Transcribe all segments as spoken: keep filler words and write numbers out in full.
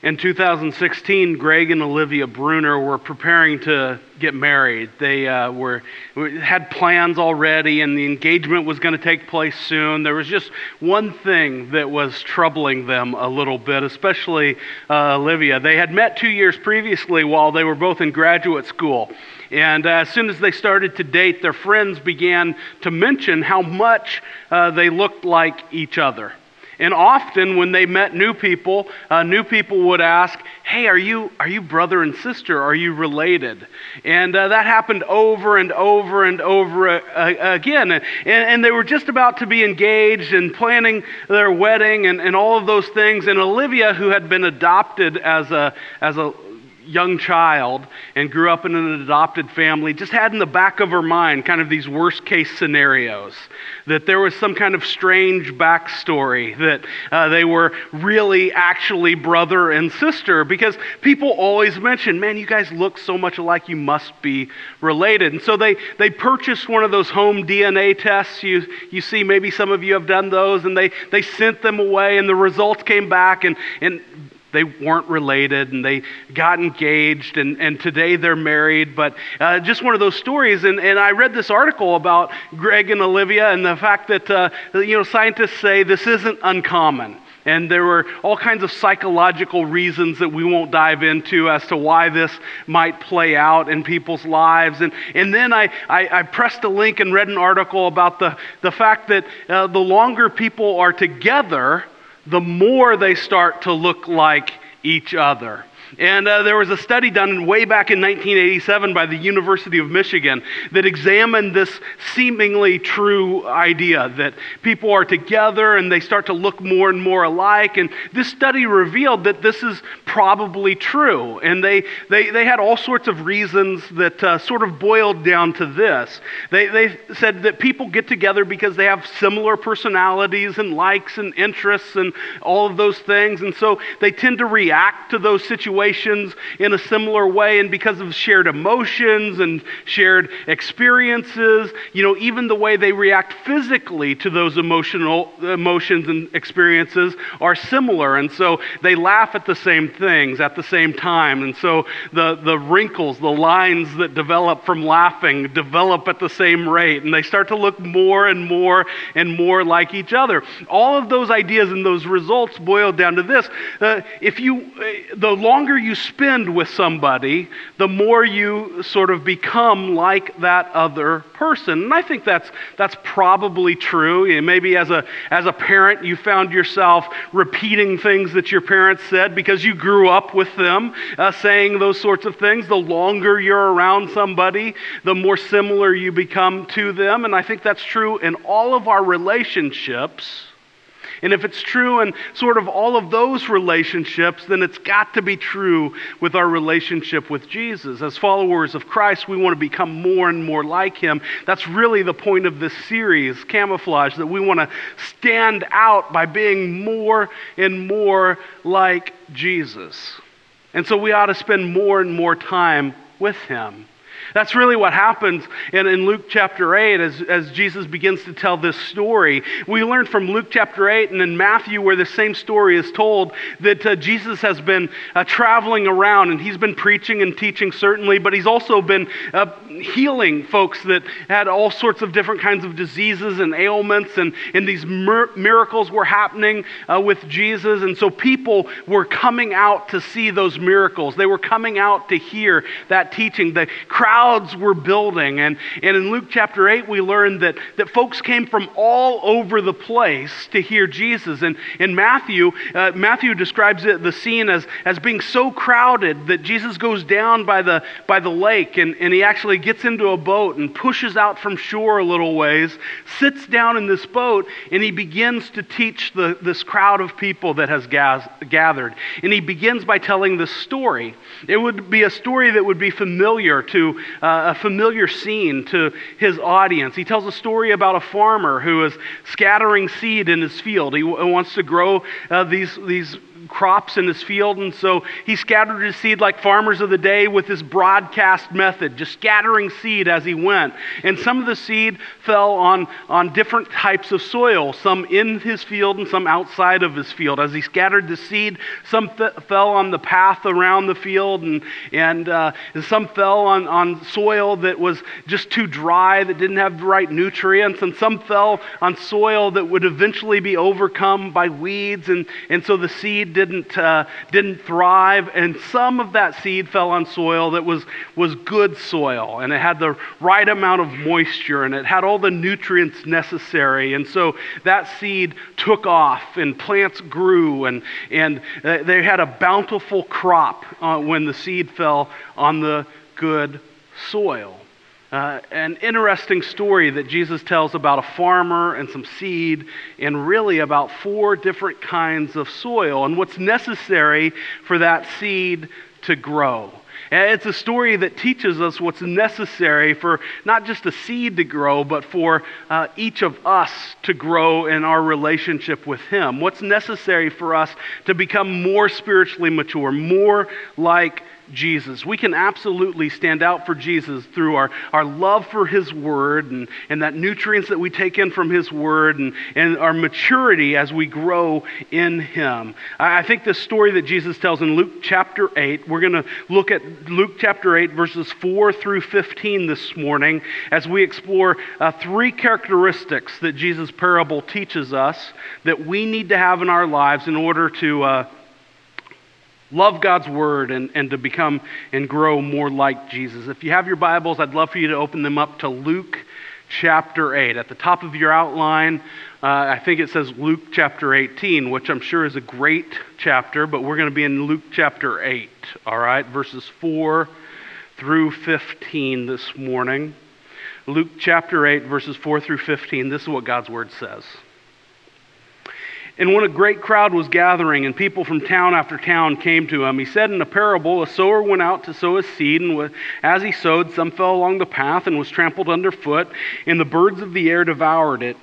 In two thousand sixteen, Greg and Olivia Bruner were preparing to get married. They uh, were had plans already, and the engagement was going to take place soon. There was just one thing that was troubling them a little bit, especially uh, Olivia. They had met two years previously while they were both in graduate school. And uh, as soon as they started to date, their friends began to mention how much uh, they looked like each other. And often when they met new people, uh, new people would ask, hey, are you are you brother and sister? Are you related? And uh, that happened over and over and over uh, again. And, and they were just about to be engaged and planning their wedding and, and all of those things. And Olivia, who had been adopted as a as a young child and grew up in an adopted family, just had in the back of her mind kind of these worst case scenarios, that there was some kind of strange backstory, that uh, they were really actually brother and sister, because people always mention, man, you guys look so much alike, you must be related. And so they they purchased one of those home D N A tests. You you see, maybe some of you have done those, and they, they sent them away, and the results came back, and and they weren't related, and they got engaged, and, and today they're married. But uh, just one of those stories. And, and I read this article about Greg and Olivia and the fact that uh, you know scientists say this isn't uncommon. And there were all kinds of psychological reasons that we won't dive into as to why this might play out in people's lives. And and then I, I, I pressed a link and read an article about the, the fact that uh, the longer people are together, the more they start to look like each other. And uh, there was a study done way back in nineteen eighty-seven by the University of Michigan that examined this seemingly true idea that people are together and they start to look more and more alike. And this study revealed that this is probably true. And they they, they had all sorts of reasons that uh, sort of boiled down to this. They, they said that people get together because they have similar personalities and likes and interests and all of those things. And so they tend to react to those situations in a similar way, and because of shared emotions and shared experiences, you know, even the way they react physically to those emotional emotions and experiences are similar, and so they laugh at the same things at the same time, and so the, the wrinkles, the lines that develop from laughing develop at the same rate, and they start to look more and more and more like each other. All of those ideas and those results boiled down to this. Uh, if you, the longer you spend with somebody, the more you sort of become like that other person. And I think that's that's probably true. You know, maybe as a as a parent, you found yourself repeating things that your parents said because you grew up with them uh, saying those sorts of things. The longer you're around somebody, the more similar you become to them. And I think that's true in all of our relationships. And if it's true in sort of all of those relationships, then it's got to be true with our relationship with Jesus. As followers of Christ, we want to become more and more like Him. That's really the point of this series, Camouflage, that we want to stand out by being more and more like Jesus. And so we ought to spend more and more time with Him. That's really what happens in, in Luke chapter eight as, as Jesus begins to tell this story. We learn from Luke chapter eight and in Matthew, where the same story is told, that uh, Jesus has been uh, traveling around, and He's been preaching and teaching certainly, but He's also been uh, healing folks that had all sorts of different kinds of diseases and ailments, and, and these mir- miracles were happening uh, with Jesus, and so people were coming out to see those miracles. They were coming out to hear that teaching. The crowd Crowds were building, and, and in Luke chapter eight we learned that, that folks came from all over the place to hear Jesus. And in Matthew, uh, Matthew describes it, the scene as, as being so crowded that Jesus goes down by the by the lake, and, and He actually gets into a boat and pushes out from shore a little ways, sits down in this boat, and He begins to teach the, this crowd of people that has gaz- gathered. And He begins by telling this story. It would be a story that would be familiar to Uh, a familiar scene to His audience. He tells a story about a farmer who is scattering seed in his field. He w- wants to grow uh, these these crops in his field, and so he scattered his seed like farmers of the day with this broadcast method, just scattering seed as he went. And some of the seed fell on, on different types of soil, some in his field and some outside of his field. As he scattered the seed, some f- fell on the path around the field, and, and, uh, and some fell on, on soil that was just too dry, that didn't have the right nutrients, and some fell on soil that would eventually be overcome by weeds, and, and so the seed didn't uh, didn't thrive, and some of that seed fell on soil that was, was good soil, and it had the right amount of moisture, and it had all the nutrients necessary, and so that seed took off, and plants grew, and, and uh, they had a bountiful crop uh, when the seed fell on the good soil. Uh, an interesting story that Jesus tells about a farmer and some seed, and really about four different kinds of soil and what's necessary for that seed to grow. And it's a story that teaches us what's necessary for not just a seed to grow, but for uh, each of us to grow in our relationship with Him. What's necessary for us to become more spiritually mature, more like Jesus. We can absolutely stand out for Jesus through our, our love for His Word, and, and that nutrients that we take in from His Word, and, and our maturity as we grow in Him. I think this story that Jesus tells in Luke chapter eight, we're going to look at Luke chapter eight verses four through fifteen this morning as we explore uh, three characteristics that Jesus' parable teaches us that we need to have in our lives in order to uh, love God's Word and, and to become and grow more like Jesus. If you have your Bibles, I'd love for you to open them up to Luke chapter eight. At the top of your outline, uh, I think it says Luke chapter eighteen, which I'm sure is a great chapter, but we're going to be in Luke chapter eight, all right, verses four through fifteen this morning. Luke chapter eight, verses four through fifteen, this is what God's Word says. And when a great crowd was gathering, and people from town after town came to him, he said in a parable, a sower went out to sow his seed, and as he sowed, some fell along the path and was trampled underfoot, and the birds of the air devoured it.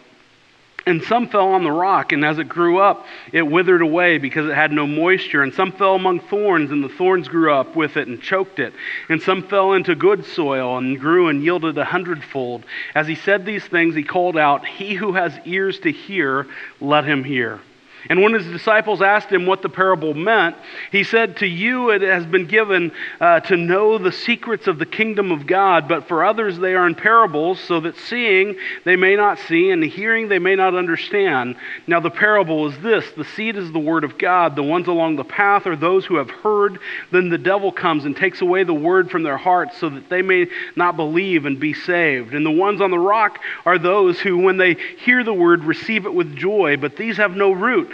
And some fell on the rock, and as it grew up, it withered away because it had no moisture. And some fell among thorns, and the thorns grew up with it and choked it. And some fell into good soil and grew and yielded a hundredfold. As he said these things, he called out, "He who has ears to hear, let him hear." And when his disciples asked him what the parable meant, he said, "To you it has been given uh, to know the secrets of the kingdom of God, but for others they are in parables, so that seeing they may not see, and hearing they may not understand. Now the parable is this: the seed is the word of God. The ones along the path are those who have heard. Then the devil comes and takes away the word from their hearts, so that they may not believe and be saved. And the ones on the rock are those who, when they hear the word, receive it with joy, but these have no root.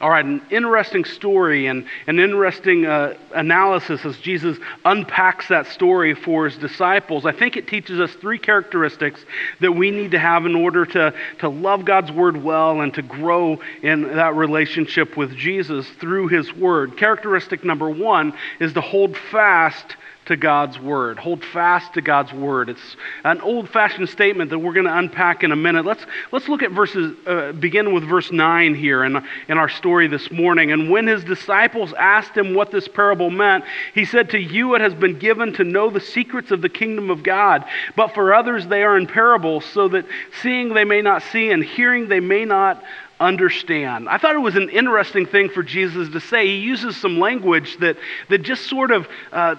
All right, an interesting story and an interesting uh, analysis as Jesus unpacks that story for his disciples. I think it teaches us three characteristics that we need to have in order to, to love God's Word well and to grow in that relationship with Jesus through His Word. Characteristic number one is to hold fast to God's Word. Hold fast to God's Word. It's an old-fashioned statement that we're going to unpack in a minute. Let's let's look at verses, uh, begin with verse nine here in, in our story this morning. And when his disciples asked him what this parable meant, he said, "To you it has been given to know the secrets of the kingdom of God, but for others they are in parables, so that seeing they may not see, and hearing they may not understand." I thought it was an interesting thing for Jesus to say. He uses some language that, that just sort of uh,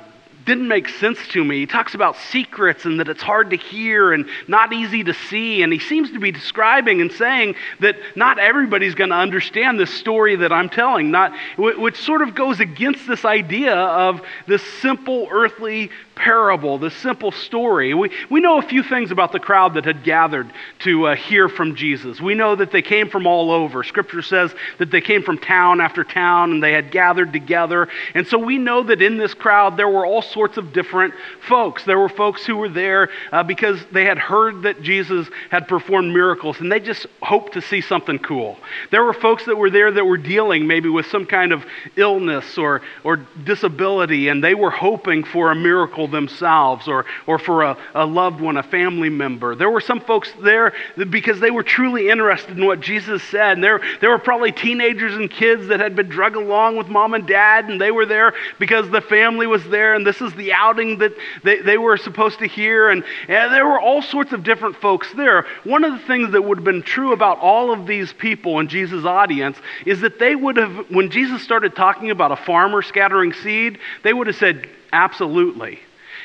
didn't make sense to me. He talks about secrets and that it's hard to hear and not easy to see, and he seems to be describing and saying that not everybody's going to understand this story that I'm telling, not, which sort of goes against this idea of this simple earthly parable, this simple story. We, we know a few things about the crowd that had gathered to uh, hear from Jesus. We know that they came from all over. Scripture says that they came from town after town, and they had gathered together, and so we know that in this crowd there were also sorts of different folks. There were folks who were there uh, because they had heard that Jesus had performed miracles, and they just hoped to see something cool. There were folks that were there that were dealing maybe with some kind of illness or, or disability, and they were hoping for a miracle themselves or, or for a, a loved one, a family member. There were some folks there that, because they were truly interested in what Jesus said, and there, there were probably teenagers and kids that had been dragged along with mom and dad, and they were there because the family was there, and this is the outing that they, they were supposed to hear, and, and there were all sorts of different folks there. One of the things that would have been true about all of these people in Jesus' audience is that they would have, when Jesus started talking about a farmer scattering seed, they would have said, absolutely.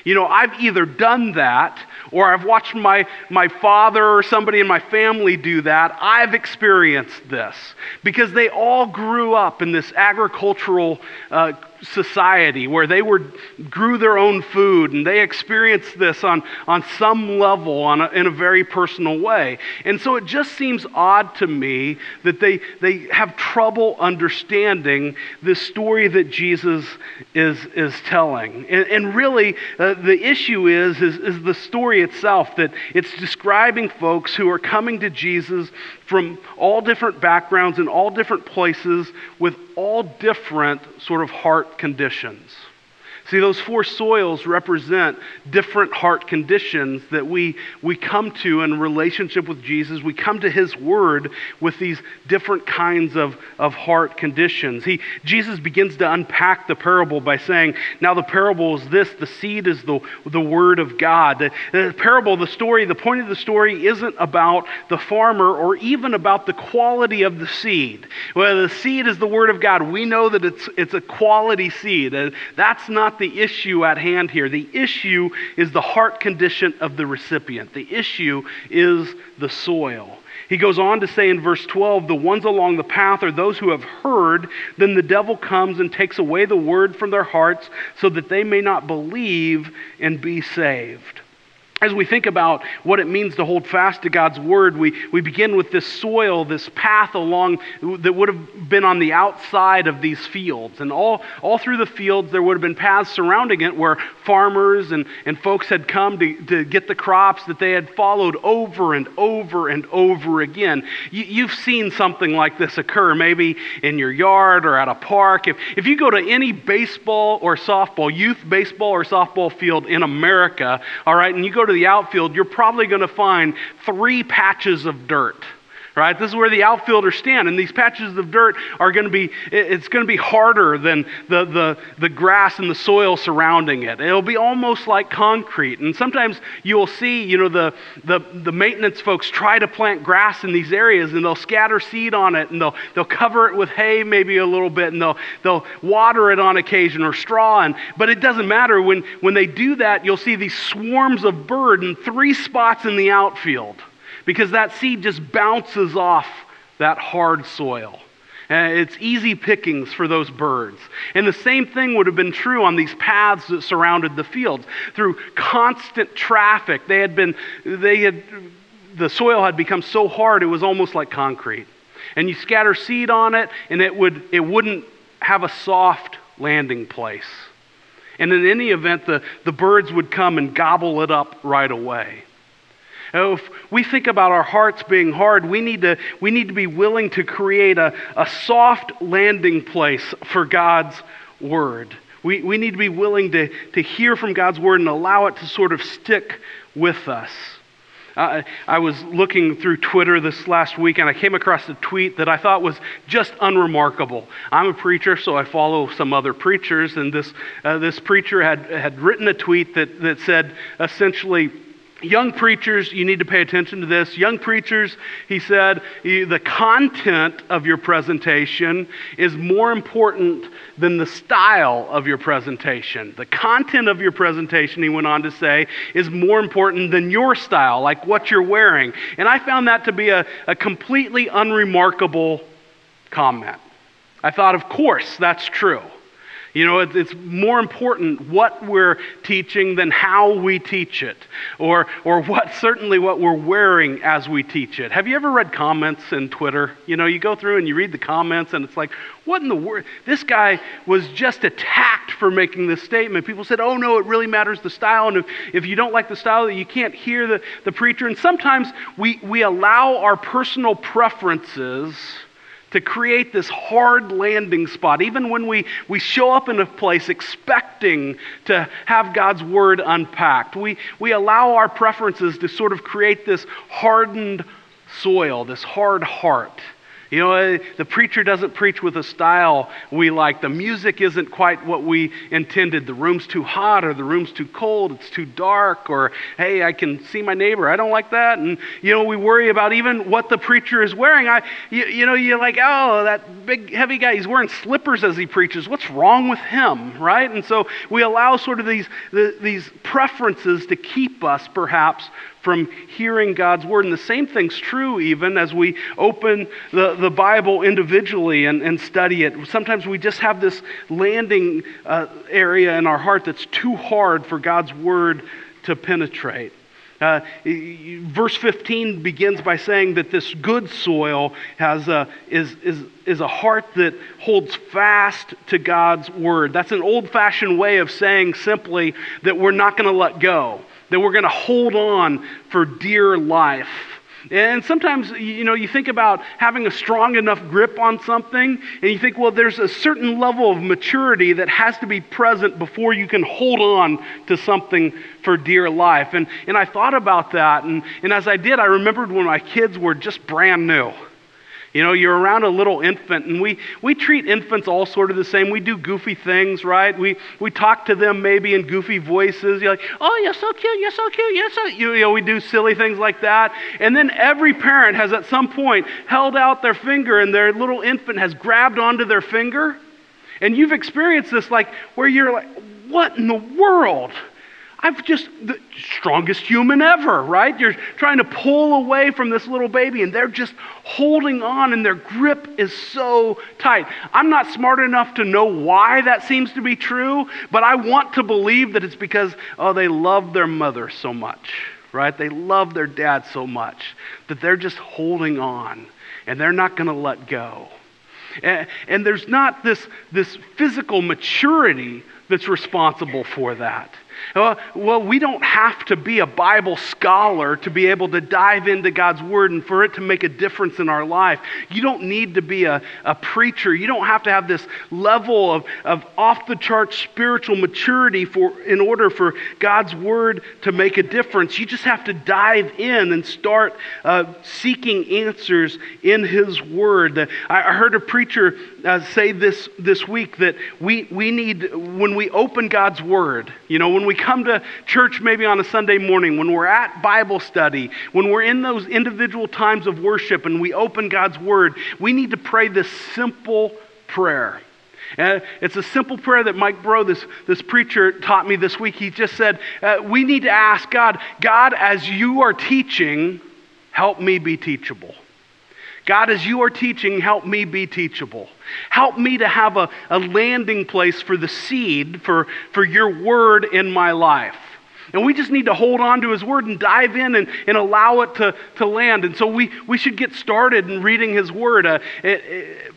You know, I've either done that or I've watched my, my father or somebody in my family do that. I've experienced this, because they all grew up in this agricultural uh, society where they were grew their own food, and they experienced this on, on some level on a, in a very personal way. And so it just seems odd to me that they, they have trouble understanding this story that Jesus is, is telling. And, and really uh, the issue is, is, is the story itself, that it's describing folks who are coming to Jesus from all different backgrounds and all different places with all different sort of heart conditions. See, those four soils represent different heart conditions that we, we come to in relationship with Jesus. We come to his word with these different kinds of, of heart conditions. He, Jesus begins to unpack the parable by saying, now the parable is this, the seed is the, the word of God. The, the parable, the story, the point of the story isn't about the farmer or even about the quality of the seed. Well, the seed is the word of God. We know that it's, it's a quality seed. That's not the issue at hand here. The issue is the heart condition of the recipient. The issue is the soil. He goes on to say in verse twelve, the ones along the path are those who have heard, then the devil comes and takes away the word from their hearts so that they may not believe and be saved. As we think about what it means to hold fast to God's word, we, we begin with this soil, this path along that would have been on the outside of these fields. And all, all through the fields, there would have been paths surrounding it where farmers and, and folks had come to, to get the crops that they had followed over and over and over again. You, you've seen something like this occur, maybe in your yard or at a park. If, if you go to any baseball or softball, youth baseball or softball field in America, all right, and you go to the outfield, you're probably going to find three patches of dirt, right? This is where the outfielders stand, and these patches of dirt are going to be, it's going to be harder than the, the, the grass and the soil surrounding it. It'll be almost like concrete, and sometimes you'll see, you know, the, the, the maintenance folks try to plant grass in these areas, and they'll scatter seed on it, and they'll, they'll cover it with hay maybe a little bit, and they'll, they'll water it on occasion, or straw, and, but it doesn't matter. When, when they do that, you'll see these swarms of bird in three spots in the outfield, because that seed just bounces off that hard soil. And it's easy pickings for those birds. And the same thing would have been true on these paths that surrounded the fields. Through constant traffic, they had been, they had, the soil had become so hard it was almost like concrete. And you scatter seed on it, and it would, it wouldn't have a soft landing place. And in any event, the, the birds would come and gobble it up right away. If we think about our hearts being hard, we need to we need to be willing to create a, a soft landing place for God's word. We we need to be willing to, to hear from God's word and allow it to sort of stick with us. Uh, I was looking through Twitter this last week, and I came across a tweet that I thought was just unremarkable. I'm a preacher, so I follow some other preachers, and this uh, this preacher had, had written a tweet that, that said essentially, young preachers, you need to pay attention to this. Young preachers, he said, the content of your presentation is more important than the style of your presentation. The content of your presentation, he went on to say, is more important than your style, like what you're wearing. And I found that to be a, a completely unremarkable comment. I thought, of course, that's true. You know, it's more important what we're teaching than how we teach it, or or what certainly what we're wearing as we teach it. Have you ever read comments in Twitter? You know, you go through and you read the comments, and it's like, what in the world? This guy was just attacked for making this statement. People said, oh no, it really matters the style, and if, if you don't like the style, you can't hear the, the preacher. And sometimes we, we allow our personal preferences to create this hard landing spot, even when we, we show up in a place expecting to have God's word unpacked. We, we allow our preferences to sort of create this hardened soil, this hard heart. You know, the preacher doesn't preach with a style we like. The music isn't quite what we intended. The room's too hot, or the room's too cold. It's too dark, or, hey, I can see my neighbor. I don't like that. And, you know, we worry about even what the preacher is wearing. I, you, you know, you're like, oh, that big, heavy guy, he's wearing slippers as he preaches. What's wrong with him, right? And so we allow sort of these, the, these preferences to keep us, perhaps, from hearing God's word. And the same thing's true even as we open the, the Bible individually and, and study it. Sometimes we just have this landing uh, area in our heart that's too hard for God's word to penetrate. Uh, verse fifteen begins by saying that this good soil has a, is, is, is a heart that holds fast to God's word. That's an old-fashioned way of saying simply that we're not going to let go, that we're going to hold on for dear life. And sometimes, you know, you think about having a strong enough grip on something, and you think, well, there's a certain level of maturity that has to be present before you can hold on to something for dear life. And and I thought about that, and, and as I did, I remembered when my kids were just brand new. You know, you're around a little infant, and we, we treat infants all sort of the same. We do goofy things, right? We we talk to them maybe in goofy voices. You're like, oh, you're so cute, you're so cute, you're so... You know, we do silly things like that. And then every parent has at some point held out their finger, and their little infant has grabbed onto their finger. And you've experienced this, like, where you're like, what in the world? I've just, the strongest human ever, right? You're trying to pull away from this little baby, and they're just holding on, and their grip is so tight. I'm not smart enough to know why that seems to be true, but I want to believe that it's because, oh, they love their mother so much, right? They love their dad so much that they're just holding on, and they're not going to let go. And, and there's not this, this physical maturity that's responsible for that. Uh, well, we don't have to be a Bible scholar to be able to dive into God's word and for it to make a difference in our life. You don't need to be a, a preacher. You don't have to have this level of, of off-the-chart spiritual maturity for in order for God's word to make a difference. You just have to dive in and start uh, seeking answers in His word. I, I heard a preacher uh, say this this week that we, we need, when we open God's word, you know, when When we come to church maybe on a Sunday morning, when we're at Bible study, when we're in those individual times of worship and we open God's word, we need to pray this simple prayer. Uh, it's a simple prayer that Mike Bro, this, this preacher, taught me this week. He just said, uh, we need to ask God, God, as you are teaching, help me be teachable. God, as you are teaching, help me be teachable. Help me to have a, a landing place for the seed, for, for your word in my life. And we just need to hold on to His word and dive in and, and allow it to, to land. And so we, we should get started in reading His word. Uh, it, it,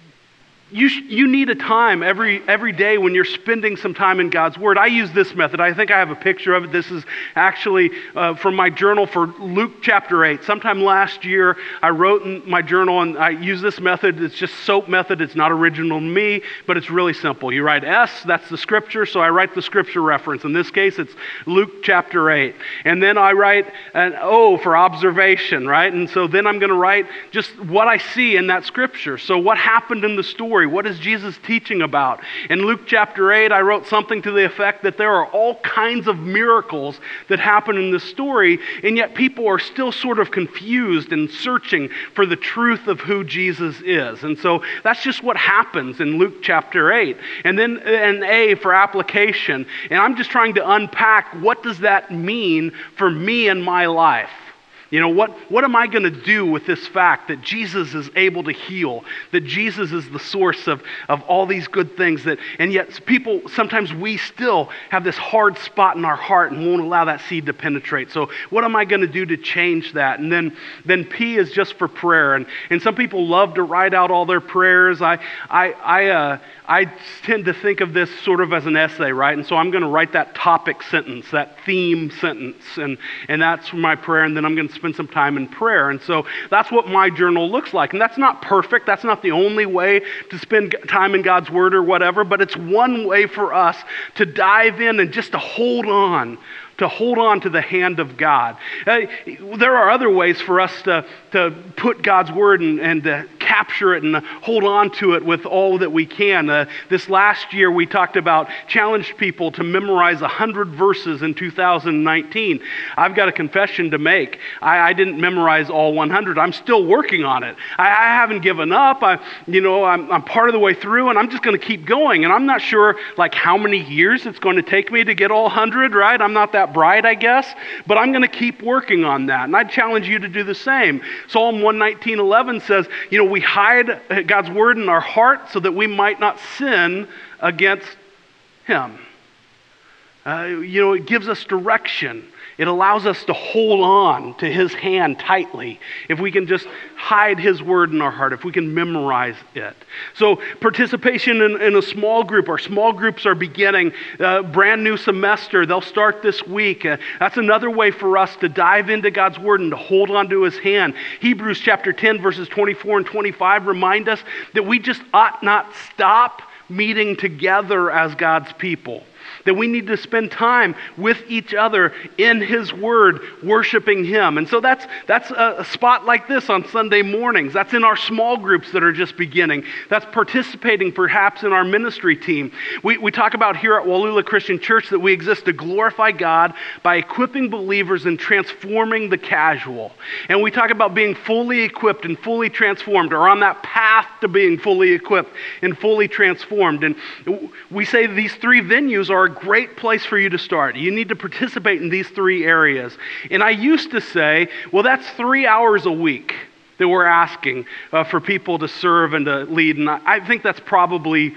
You sh- you need a time every every day when you're spending some time in God's word. I use this method. I think I have a picture of it. This is actually uh, from my journal for Luke chapter eight. Sometime last year, I wrote in my journal, and I use this method. It's just SOAP method. It's not original to me, but it's really simple. You write S, that's the scripture, so I write the scripture reference. In this case, it's Luke chapter eight. And then I write an O for observation, right? And so then I'm going to write just what I see in that scripture. So what happened in the story? What is Jesus teaching about? In Luke chapter eight, I wrote something to the effect that there are all kinds of miracles that happen in this story, and yet people are still sort of confused and searching for the truth of who Jesus is. And so that's just what happens in Luke chapter eight. And then an A for application. And I'm just trying to unpack what does that mean for me and my life. You know, what, what am I going to do with this fact that Jesus is able to heal, that Jesus is the source of, of all these good things, that, and yet people, sometimes we still have this hard spot in our heart and won't allow that seed to penetrate. So what am I going to do to change that? And then then P is just for prayer. And, and some people love to write out all their prayers. I, I, I, uh, I tend to think of this sort of as an essay, right? And so I'm going to write that topic sentence, that theme sentence, and, and that's my prayer, and then I'm going to spend some time in prayer. And so that's what my journal looks like. And that's not perfect. That's not the only way to spend time in God's Word or whatever, but it's one way for us to dive in and just to hold on, to hold on to the hand of God. Uh, there are other ways for us to, to put God's Word and, and to capture it and hold on to it with all that we can. Uh, this last year we talked about challenged people to memorize one hundred verses in two thousand nineteen. I've got a confession to make. I, I didn't memorize all one hundred. I'm still working on it. I, I haven't given up. I, you know, I'm, I'm part of the way through, and I'm just going to keep going. And I'm not sure like how many years it's going to take me to get all one hundred, right? I'm not that bright, I guess, but I'm going to keep working on that. And I challenge you to do the same. Psalm one nineteen eleven says, you know, we hide God's word in our heart so that we might not sin against him. Uh, you know, it gives us direction. It allows us to hold on to his hand tightly if we can just hide his word in our heart, if we can memorize it. So participation in, in a small group. Our small groups are beginning a brand new semester. They'll start this week. Uh, that's another way for us to dive into God's word and to hold on to his hand. Hebrews chapter ten, verses twenty-four and twenty-five remind us that we just ought not stop meeting together as God's people. That we need to spend time with each other in his word, worshiping him. And so that's that's a spot like this on Sunday mornings. That's in our small groups that are just beginning. That's participating perhaps in our ministry team. We, we talk about here at Wallula Christian Church that we exist to glorify God by equipping believers and transforming the casual. And we talk about being fully equipped and fully transformed, or on that path to being fully equipped and fully transformed. And we say these three venues are are a great place for you to start. You need to participate in these three areas. And I used to say, well, that's three hours a week that we're asking uh, for people to serve and to lead. And I, I think that's probably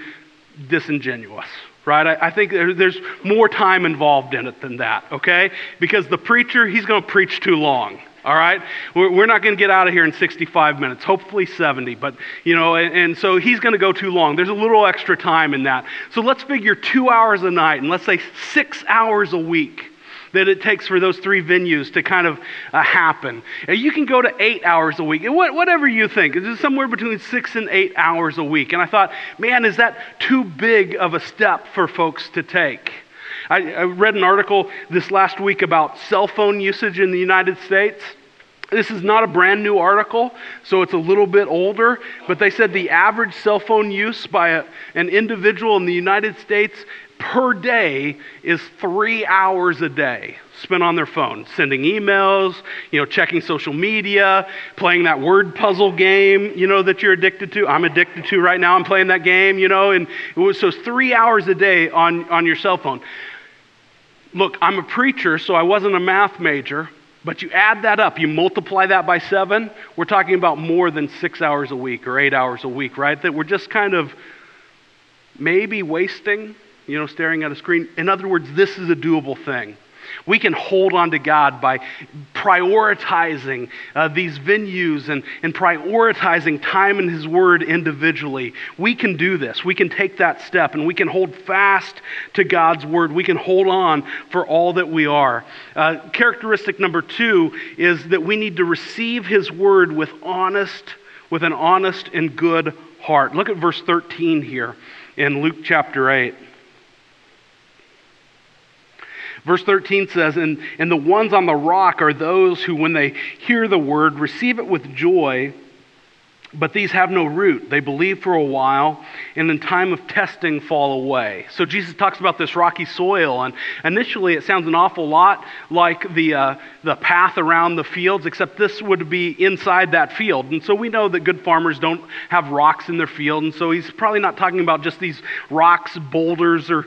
disingenuous, right? I, I think there, there's more time involved in it than that, okay? Because the preacher, he's going to preach too long. All right? We're not going to get out of here in sixty-five minutes, hopefully seventy, but, you know, and, and so he's going to go too long. There's a little extra time in that. So let's figure two hours a night, and let's say six hours a week that it takes for those three venues to kind of uh, happen. And you can go to eight hours a week, what, whatever you think. It's somewhere between six and eight hours a week. And I thought, man, is that too big of a step for folks to take? I read an article this last week about cell phone usage in the United States. This is not a brand new article, so it's a little bit older, but they said the average cell phone use by a, an individual in the United States per day is three hours a day spent on their phone, sending emails, you know, checking social media, playing that word puzzle game, you know, that you're addicted to. I'm addicted to right now. I'm playing that game, you know, and it was, so it's three hours a day on, on your cell phone. Look, I'm a preacher, so I wasn't a math major, but you add that up, you multiply that by seven, we're talking about more than six hours a week or eight hours a week, right? That we're just kind of maybe wasting, you know, staring at a screen. In other words, this is a doable thing. We can hold on to God by prioritizing uh, these venues and, and prioritizing time in his word individually. We can do this. We can take that step, and we can hold fast to God's word. We can hold on for all that we are. Uh, characteristic number two is that we need to receive his word with honest, with an honest and good heart. Look at verse thirteen here in Luke chapter eight. Verse thirteen says, and, and the ones on the rock are those who, when they hear the word, receive it with joy, But these have no root. They believe for a while, and in time of testing fall away. So Jesus talks about this rocky soil, and initially it sounds an awful lot like the uh, the path around the fields, except this would be inside that field. And so we know that good farmers don't have rocks in their field, and so he's probably not talking about just these rocks, boulders, or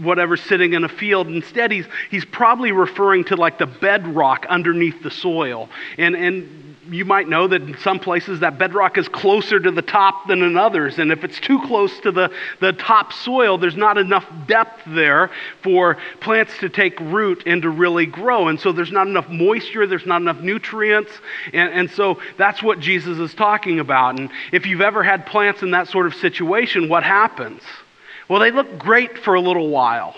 whatever sitting in a field. Instead, he's he's probably referring to like the bedrock underneath the soil, and and. You might know that in some places that bedrock is closer to the top than in others. And if it's too close to the, the top soil, there's not enough depth there for plants to take root and to really grow. And so there's not enough moisture, there's not enough nutrients. And, and so that's what Jesus is talking about. And if you've ever had plants in that sort of situation, what happens? Well, they look great for a little while.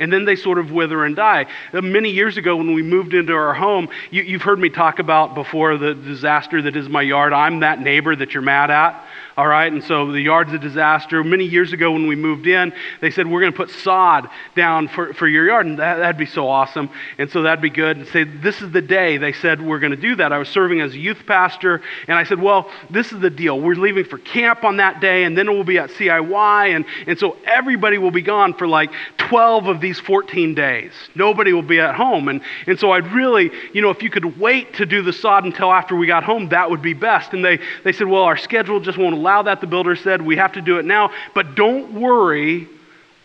And then they sort of wither and die. Many years ago when we moved into our home, you, you've heard me talk about before the disaster that is my yard. I'm that neighbor that you're mad at. All right, and so the yard's a disaster. Many years ago when we moved in, they said, we're going to put sod down for, for your yard, and that, that'd be so awesome, and so that'd be good. And say, this is the day they said we're going to do that. I was serving as a youth pastor, and I said, well, this is the deal. We're leaving for camp on that day, and then we'll be at C I Y, and, and so everybody will be gone for like twelve of these fourteen days. Nobody will be at home, and, and so I'd really, you know, if you could wait to do the sod until after we got home, that would be best. And they, they said, well, our schedule just won't allow that. The builder said, we have to do it now, but don't worry,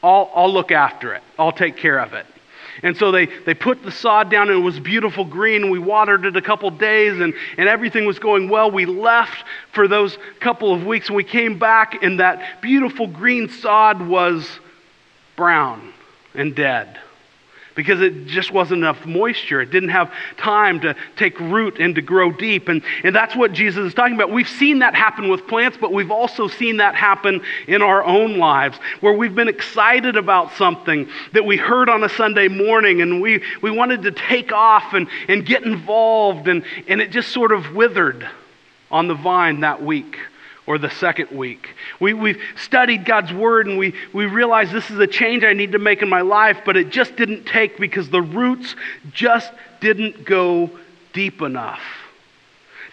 I'll, I'll look after it. I'll take care of it. And so they, they put the sod down, and it was beautiful green. We watered it a couple days, and, and everything was going well. We left for those couple of weeks, and we came back, and that beautiful green sod was brown and dead because it just wasn't enough moisture. It didn't have time to take root and to grow deep. And, and that's what Jesus is talking about. We've seen that happen with plants, but we've also seen that happen in our own lives, where we've been excited about something that we heard on a Sunday morning, and we, we wanted to take off and, and get involved, and, and it just sort of withered on the vine that week. Or the second week. We, we've studied God's Word, and we, we realize this is a change I need to make in my life, but it just didn't take because the roots just didn't go deep enough.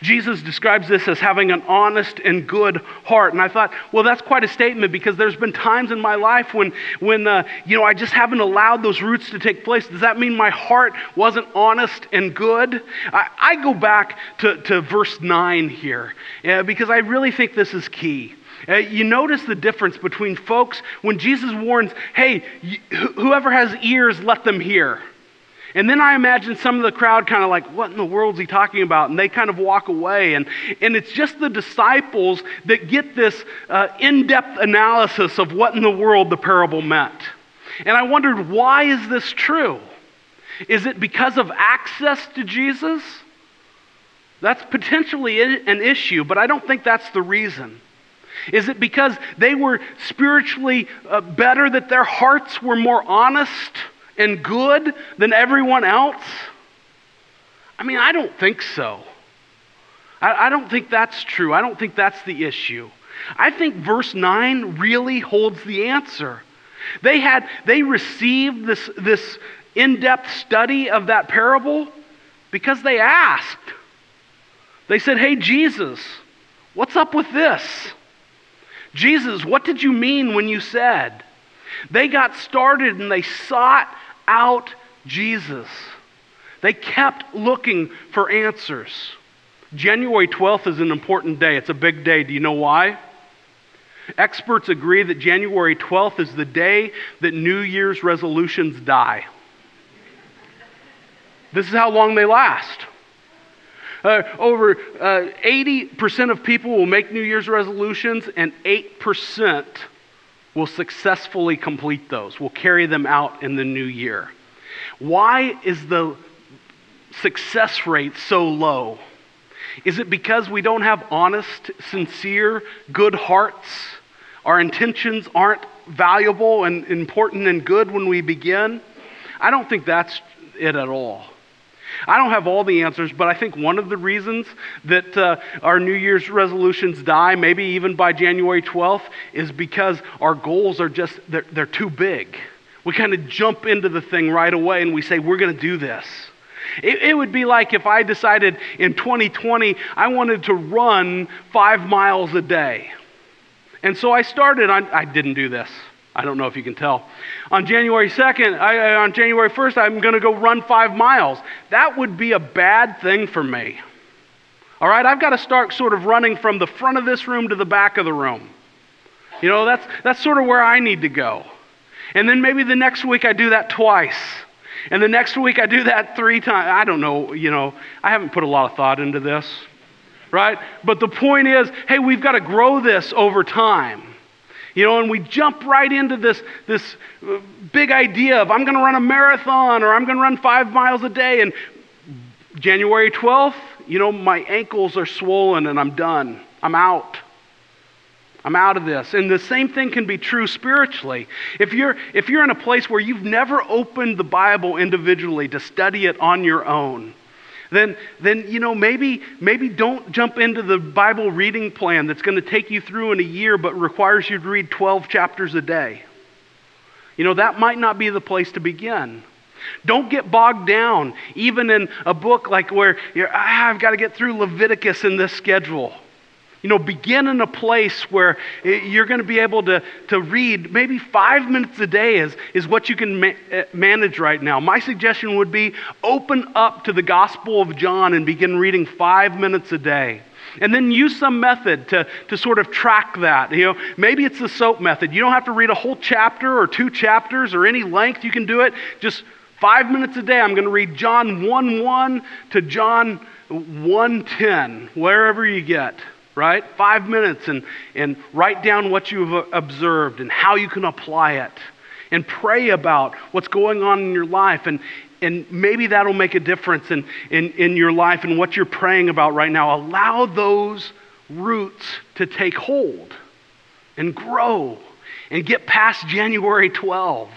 Jesus describes this as having an honest and good heart. And I thought, well, that's quite a statement, because there's been times in my life when, when uh, you know, I just haven't allowed those roots to take place. Does that mean my heart wasn't honest and good? I, I go back to, to verse nine here, uh, because I really think this is key. Uh, you notice the difference between folks when Jesus warns, hey, wh- whoever has ears, let them hear. And then I imagine some of the crowd kind of like, what in the world is he talking about? And they kind of walk away. And, and it's just the disciples that get this uh, in-depth analysis of what in the world the parable meant. And I wondered, why is this true? Is it because of access to Jesus? That's potentially an issue, but I don't think that's the reason. Is it because they were spiritually uh, better, that their hearts were more honest and good than everyone else? I mean, I don't think so. I, I don't think that's true. I don't think that's the issue. I think verse nine really holds the answer. They had, they received this, this in-depth study of that parable because they asked. They said, hey, Jesus, what's up with this? Jesus, what did you mean when you said? They got started and they sought out Jesus. They kept looking for answers. January twelfth is an important day. It's a big day. Do you know why? Experts agree that January twelfth is the day that New Year's resolutions die. This is how long they last. Uh, over uh, eighty percent of people will make New Year's resolutions, and eight percent will successfully complete those, will carry them out in the new year. Why is the success rate so low? Is it because we don't have honest, sincere, good hearts? Our intentions aren't valuable and important and good when we begin? I don't think that's it at all. I don't have all the answers, but I think one of the reasons that uh, our New Year's resolutions die, maybe even by January twelfth, is because our goals are just, they're, they're too big. We kind of jump into the thing right away and we say, we're going to do this. It, it would be like if I decided in twenty twenty I wanted to run five miles a day. And so I started on, I didn't do this. I don't know if you can tell. On January second, I, on January first, I'm going to go run five miles. That would be a bad thing for me. All right, I've got to start sort of running from the front of this room to the back of the room. You know, that's that's sort of where I need to go. And then maybe the next week I do that twice. And the next week I do that three times. I don't know, you know, I haven't put a lot of thought into this, right? But the point is, hey, we've got to grow this over time. You know, and we jump right into this this big idea of I'm going to run a marathon or I'm going to run five miles a day. And January twelfth, you know, my ankles are swollen and I'm done. I'm out. I'm out of this. And the same thing can be true spiritually. If you're if you're in a place where you've never opened the Bible individually to study it on your own, then then you know maybe maybe don't jump into the Bible reading plan that's going to take you through in a year but requires you to read twelve chapters a day. You know, that might not be the place to begin. Don't get bogged down even in a book like where you're, ah, I've got to get through Leviticus in this schedule. You know, begin in a place where you're going to be able to, to read maybe five minutes a day is, is what you can ma- manage right now. My suggestion would be open up to the Gospel of John and begin reading five minutes a day. And then use some method to, to sort of track that. You know, maybe it's the SOAP method. You don't have to read a whole chapter or two chapters or any length. You can do it just five minutes a day. I'm going to read John one one to John one ten, wherever you get. Right? Five minutes and, and write down what you've observed and how you can apply it. And pray about what's going on in your life. And, and maybe that'll make a difference in, in, in your life and what you're praying about right now. Allow those roots to take hold and grow and get past January twelfth.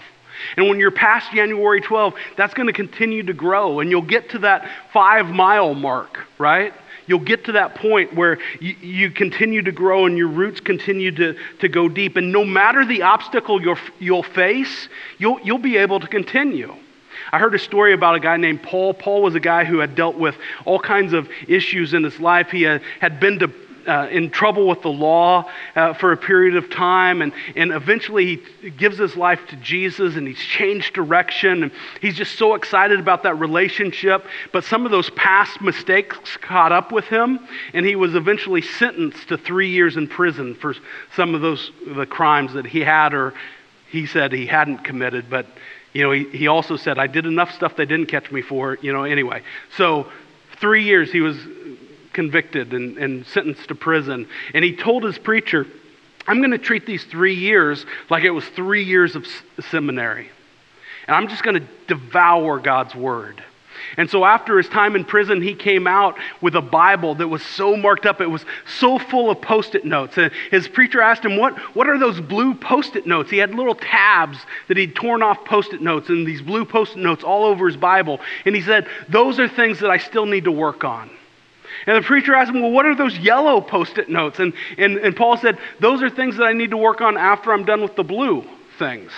And when you're past January twelfth, that's going to continue to grow. And you'll get to that five mile mark, right? You'll get to that point where you, you continue to grow and your roots continue to, to go deep. And no matter the obstacle you're, you'll face, you'll, you'll be able to continue. I heard a story about a guy named Paul. Paul was a guy who had dealt with all kinds of issues in his life. He had, had been to, uh, in trouble with the law uh, for a period of time. And, and eventually he gives his life to Jesus and he's changed direction. And he's just so excited about that relationship. But some of those past mistakes caught up with him. And he was eventually sentenced to three years in prison for some of those the crimes that he had or he said he hadn't committed. But, you know, he, he also said, I did enough stuff they didn't catch me for, you know, anyway. So three years he was convicted and, and sentenced to prison. And he told his preacher, I'm going to treat these three years like it was three years of seminary. And I'm just going to devour God's word. And so after his time in prison, he came out with a Bible that was so marked up. It was so full of post-it notes. And his preacher asked him, what, what are those blue post-it notes? He had little tabs that he'd torn off post-it notes and these blue post-it notes all over his Bible. And he said, those are things that I still need to work on. And the preacher asked him, well, what are those yellow post-it notes? And, and and Paul said, those are things that I need to work on after I'm done with the blue things.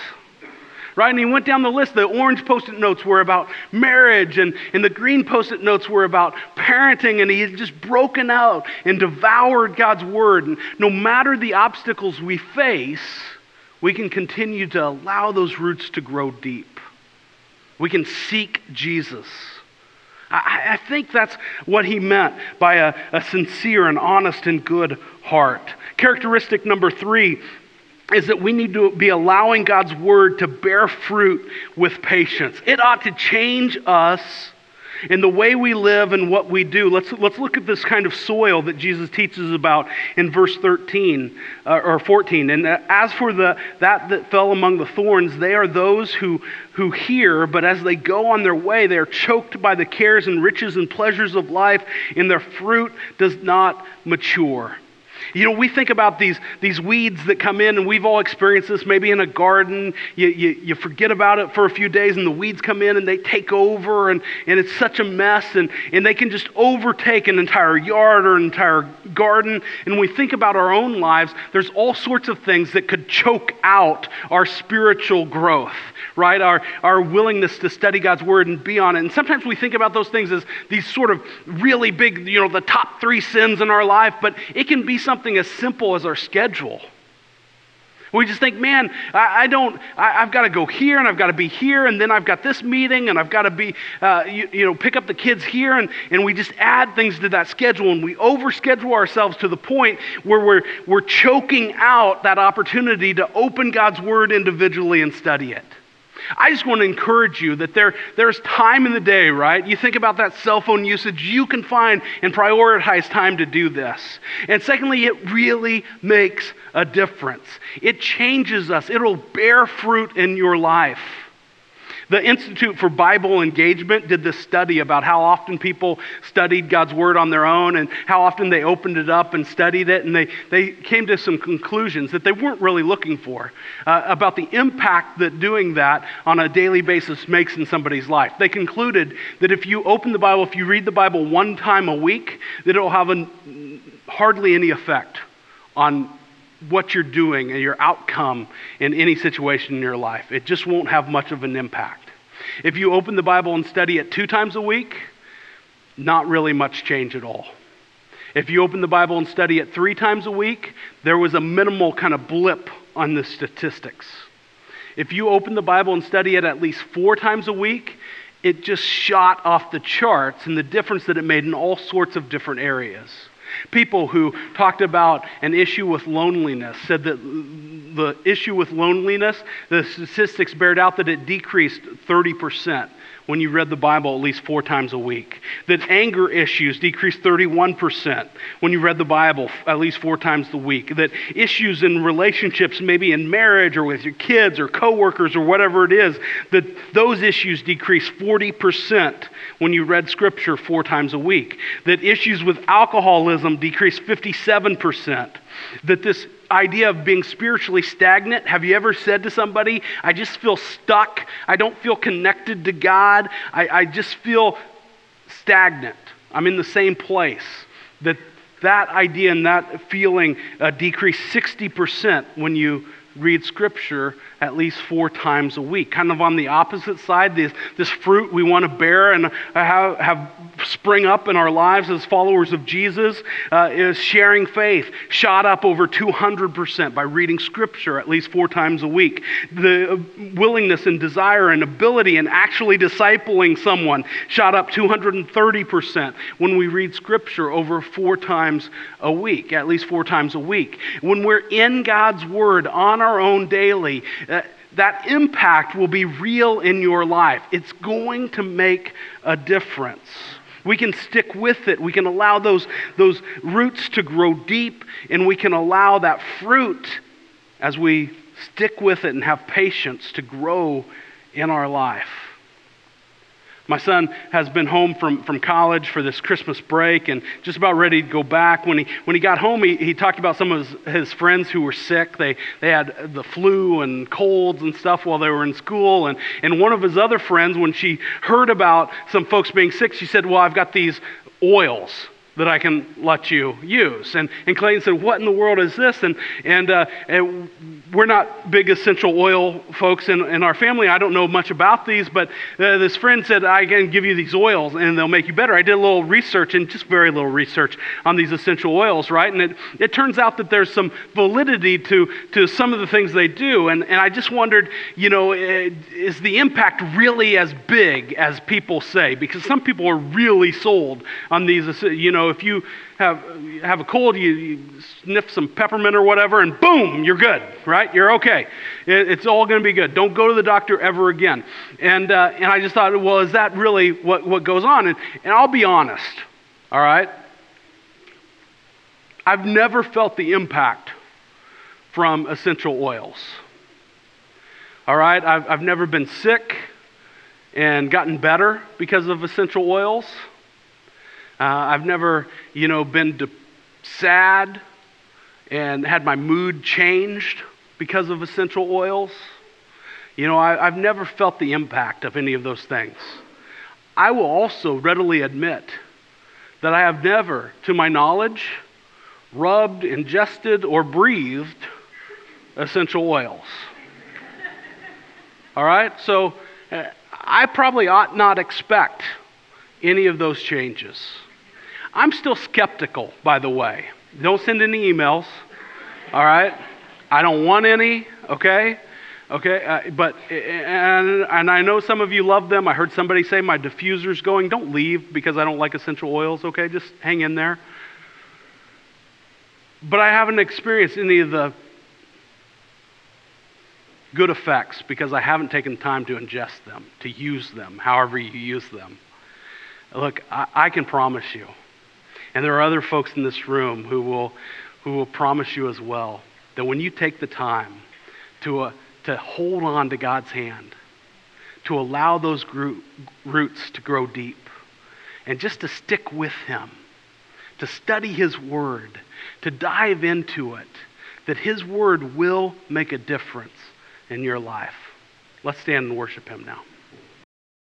Right? And he went down the list. The orange post-it notes were about marriage, and, and the green post-it notes were about parenting, and he had just broken out and devoured God's word. And no matter the obstacles we face, we can continue to allow those roots to grow deep. We can seek Jesus. I think that's what he meant by a, a sincere and honest and good heart. Characteristic number three is that we need to be allowing God's word to bear fruit with patience. It ought to change us in the way we live and what we do. Let's let's look at this kind of soil that Jesus teaches about in verse thirteen uh, or fourteen. And as for the that that fell among the thorns, they are those who who hear, but as they go on their way, they are choked by the cares and riches and pleasures of life, and their fruit does not mature. You know, we think about these these weeds that come in, and we've all experienced this maybe in a garden. You, you, you forget about it for a few days, and the weeds come in, and they take over, and, and it's such a mess, and, and they can just overtake an entire yard or an entire garden. And when we think about our own lives, there's all sorts of things that could choke out our spiritual growth, right? Our, our willingness to study God's Word and be on it. And sometimes we think about those things as these sort of really big, you know, the top three sins in our life, but it can be something Something as simple as our schedule. We just think, man, I, I don't, I, I've got to go here, and I've got to be here, and then I've got this meeting, and I've got to be, uh, you, you know, pick up the kids here, and, and we just add things to that schedule, and we overschedule ourselves to the point where we're, we're choking out that opportunity to open God's Word individually and study it. I just want to encourage you that there, there's time in the day, right? You think about that cell phone usage, you can find and prioritize time to do this. And secondly, it really makes a difference. It changes us. It'll bear fruit in your life. The Institute for Bible Engagement did this study about how often people studied God's Word on their own and how often they opened it up and studied it, and they, they came to some conclusions that they weren't really looking for uh, about the impact that doing that on a daily basis makes in somebody's life. They concluded that if you open the Bible, if you read the Bible one time a week, that it'll have a, hardly any effect on what you're doing and your outcome in any situation in your life. It just won't have much of an impact. If you open the Bible and study it two times a week, not really much change at all. If you open the Bible and study it three times a week, there was a minimal kind of blip on the statistics. If you open the Bible and study it at least four times a week, it just shot off the charts and the difference that it made in all sorts of different areas. People who talked about an issue with loneliness said that the issue with loneliness, the statistics bared out that it decreased thirty percent when you read the Bible at least four times a week. That anger issues decreased thirty-one percent when you read the Bible at least four times a week. That issues in relationships, maybe in marriage or with your kids or coworkers or whatever it is, that those issues decreased forty percent when you read Scripture four times a week. That issues with alcoholism decreased fifty-seven percent. That this idea of being spiritually stagnant, have you ever said to somebody, I just feel stuck, I don't feel connected to God, I, I just feel stagnant, I'm in the same place, that that idea and that feeling uh, decreased sixty percent when you read Scripture at least four times a week. Kind of on the opposite side, this, this fruit we want to bear and have, have spring up in our lives as followers of Jesus uh, is sharing faith, shot up over two hundred percent by reading Scripture at least four times a week. The willingness and desire and ability in actually discipling someone shot up two hundred thirty percent when we read Scripture over four times a week, at least four times a week. When we're in God's Word on our our own daily, uh, that impact will be real in your life. It's going to make a difference. We can stick with it. We can allow those, those roots to grow deep, and we can allow that fruit as we stick with it and have patience to grow in our life. My son has been home from, from college for this Christmas break and just about ready to go back. When he when he got home, he, he talked about some of his, his friends who were sick. They they had the flu and colds and stuff while they were in school. And, and one of his other friends, when she heard about some folks being sick, she said, well, I've got these oils that I can let you use. And and Clayton said, what in the world is this? And and, uh, and we're not big essential oil folks in, in our family. I don't know much about these, but uh, this friend said, I can give you these oils and they'll make you better. I did a little research, and just very little research, on these essential oils, right? And it, it turns out that there's some validity to, to some of the things they do. And, and I just wondered, you know, is the impact really as big as people say? Because some people are really sold on these, you know, if you have have a cold, you, you sniff some peppermint or whatever, and boom, you're good, right? You're okay. It, it's all going to be good. Don't go to the doctor ever again. And uh, and I just thought, well, is that really what, what goes on? And, and I'll be honest, all right? I've never felt the impact from essential oils, all right? I've, I've never been sick and gotten better because of essential oils. Uh, I've never, you know, been de- sad and had my mood changed because of essential oils. You know, I, I've never felt the impact of any of those things. I will also readily admit that I have never, to my knowledge, rubbed, ingested, or breathed essential oils. All right? So uh, I probably ought not expect any of those changes. I'm still skeptical, by the way. Don't send any emails. All right? I don't want any, okay? Okay, uh, but, and, and I know some of you love them. I heard somebody say my diffuser's going. Don't leave because I don't like essential oils, okay? Just hang in there. But I haven't experienced any of the good effects because I haven't taken time to ingest them, to use them, however you use them. Look, I, I can promise you, and there are other folks in this room who will, who will promise you as well, that when you take the time to a to hold on to God's hand, to allow those roots to grow deep, and just to stick with Him, to study His Word, to dive into it, that His Word will make a difference in your life. Let's stand and worship Him now.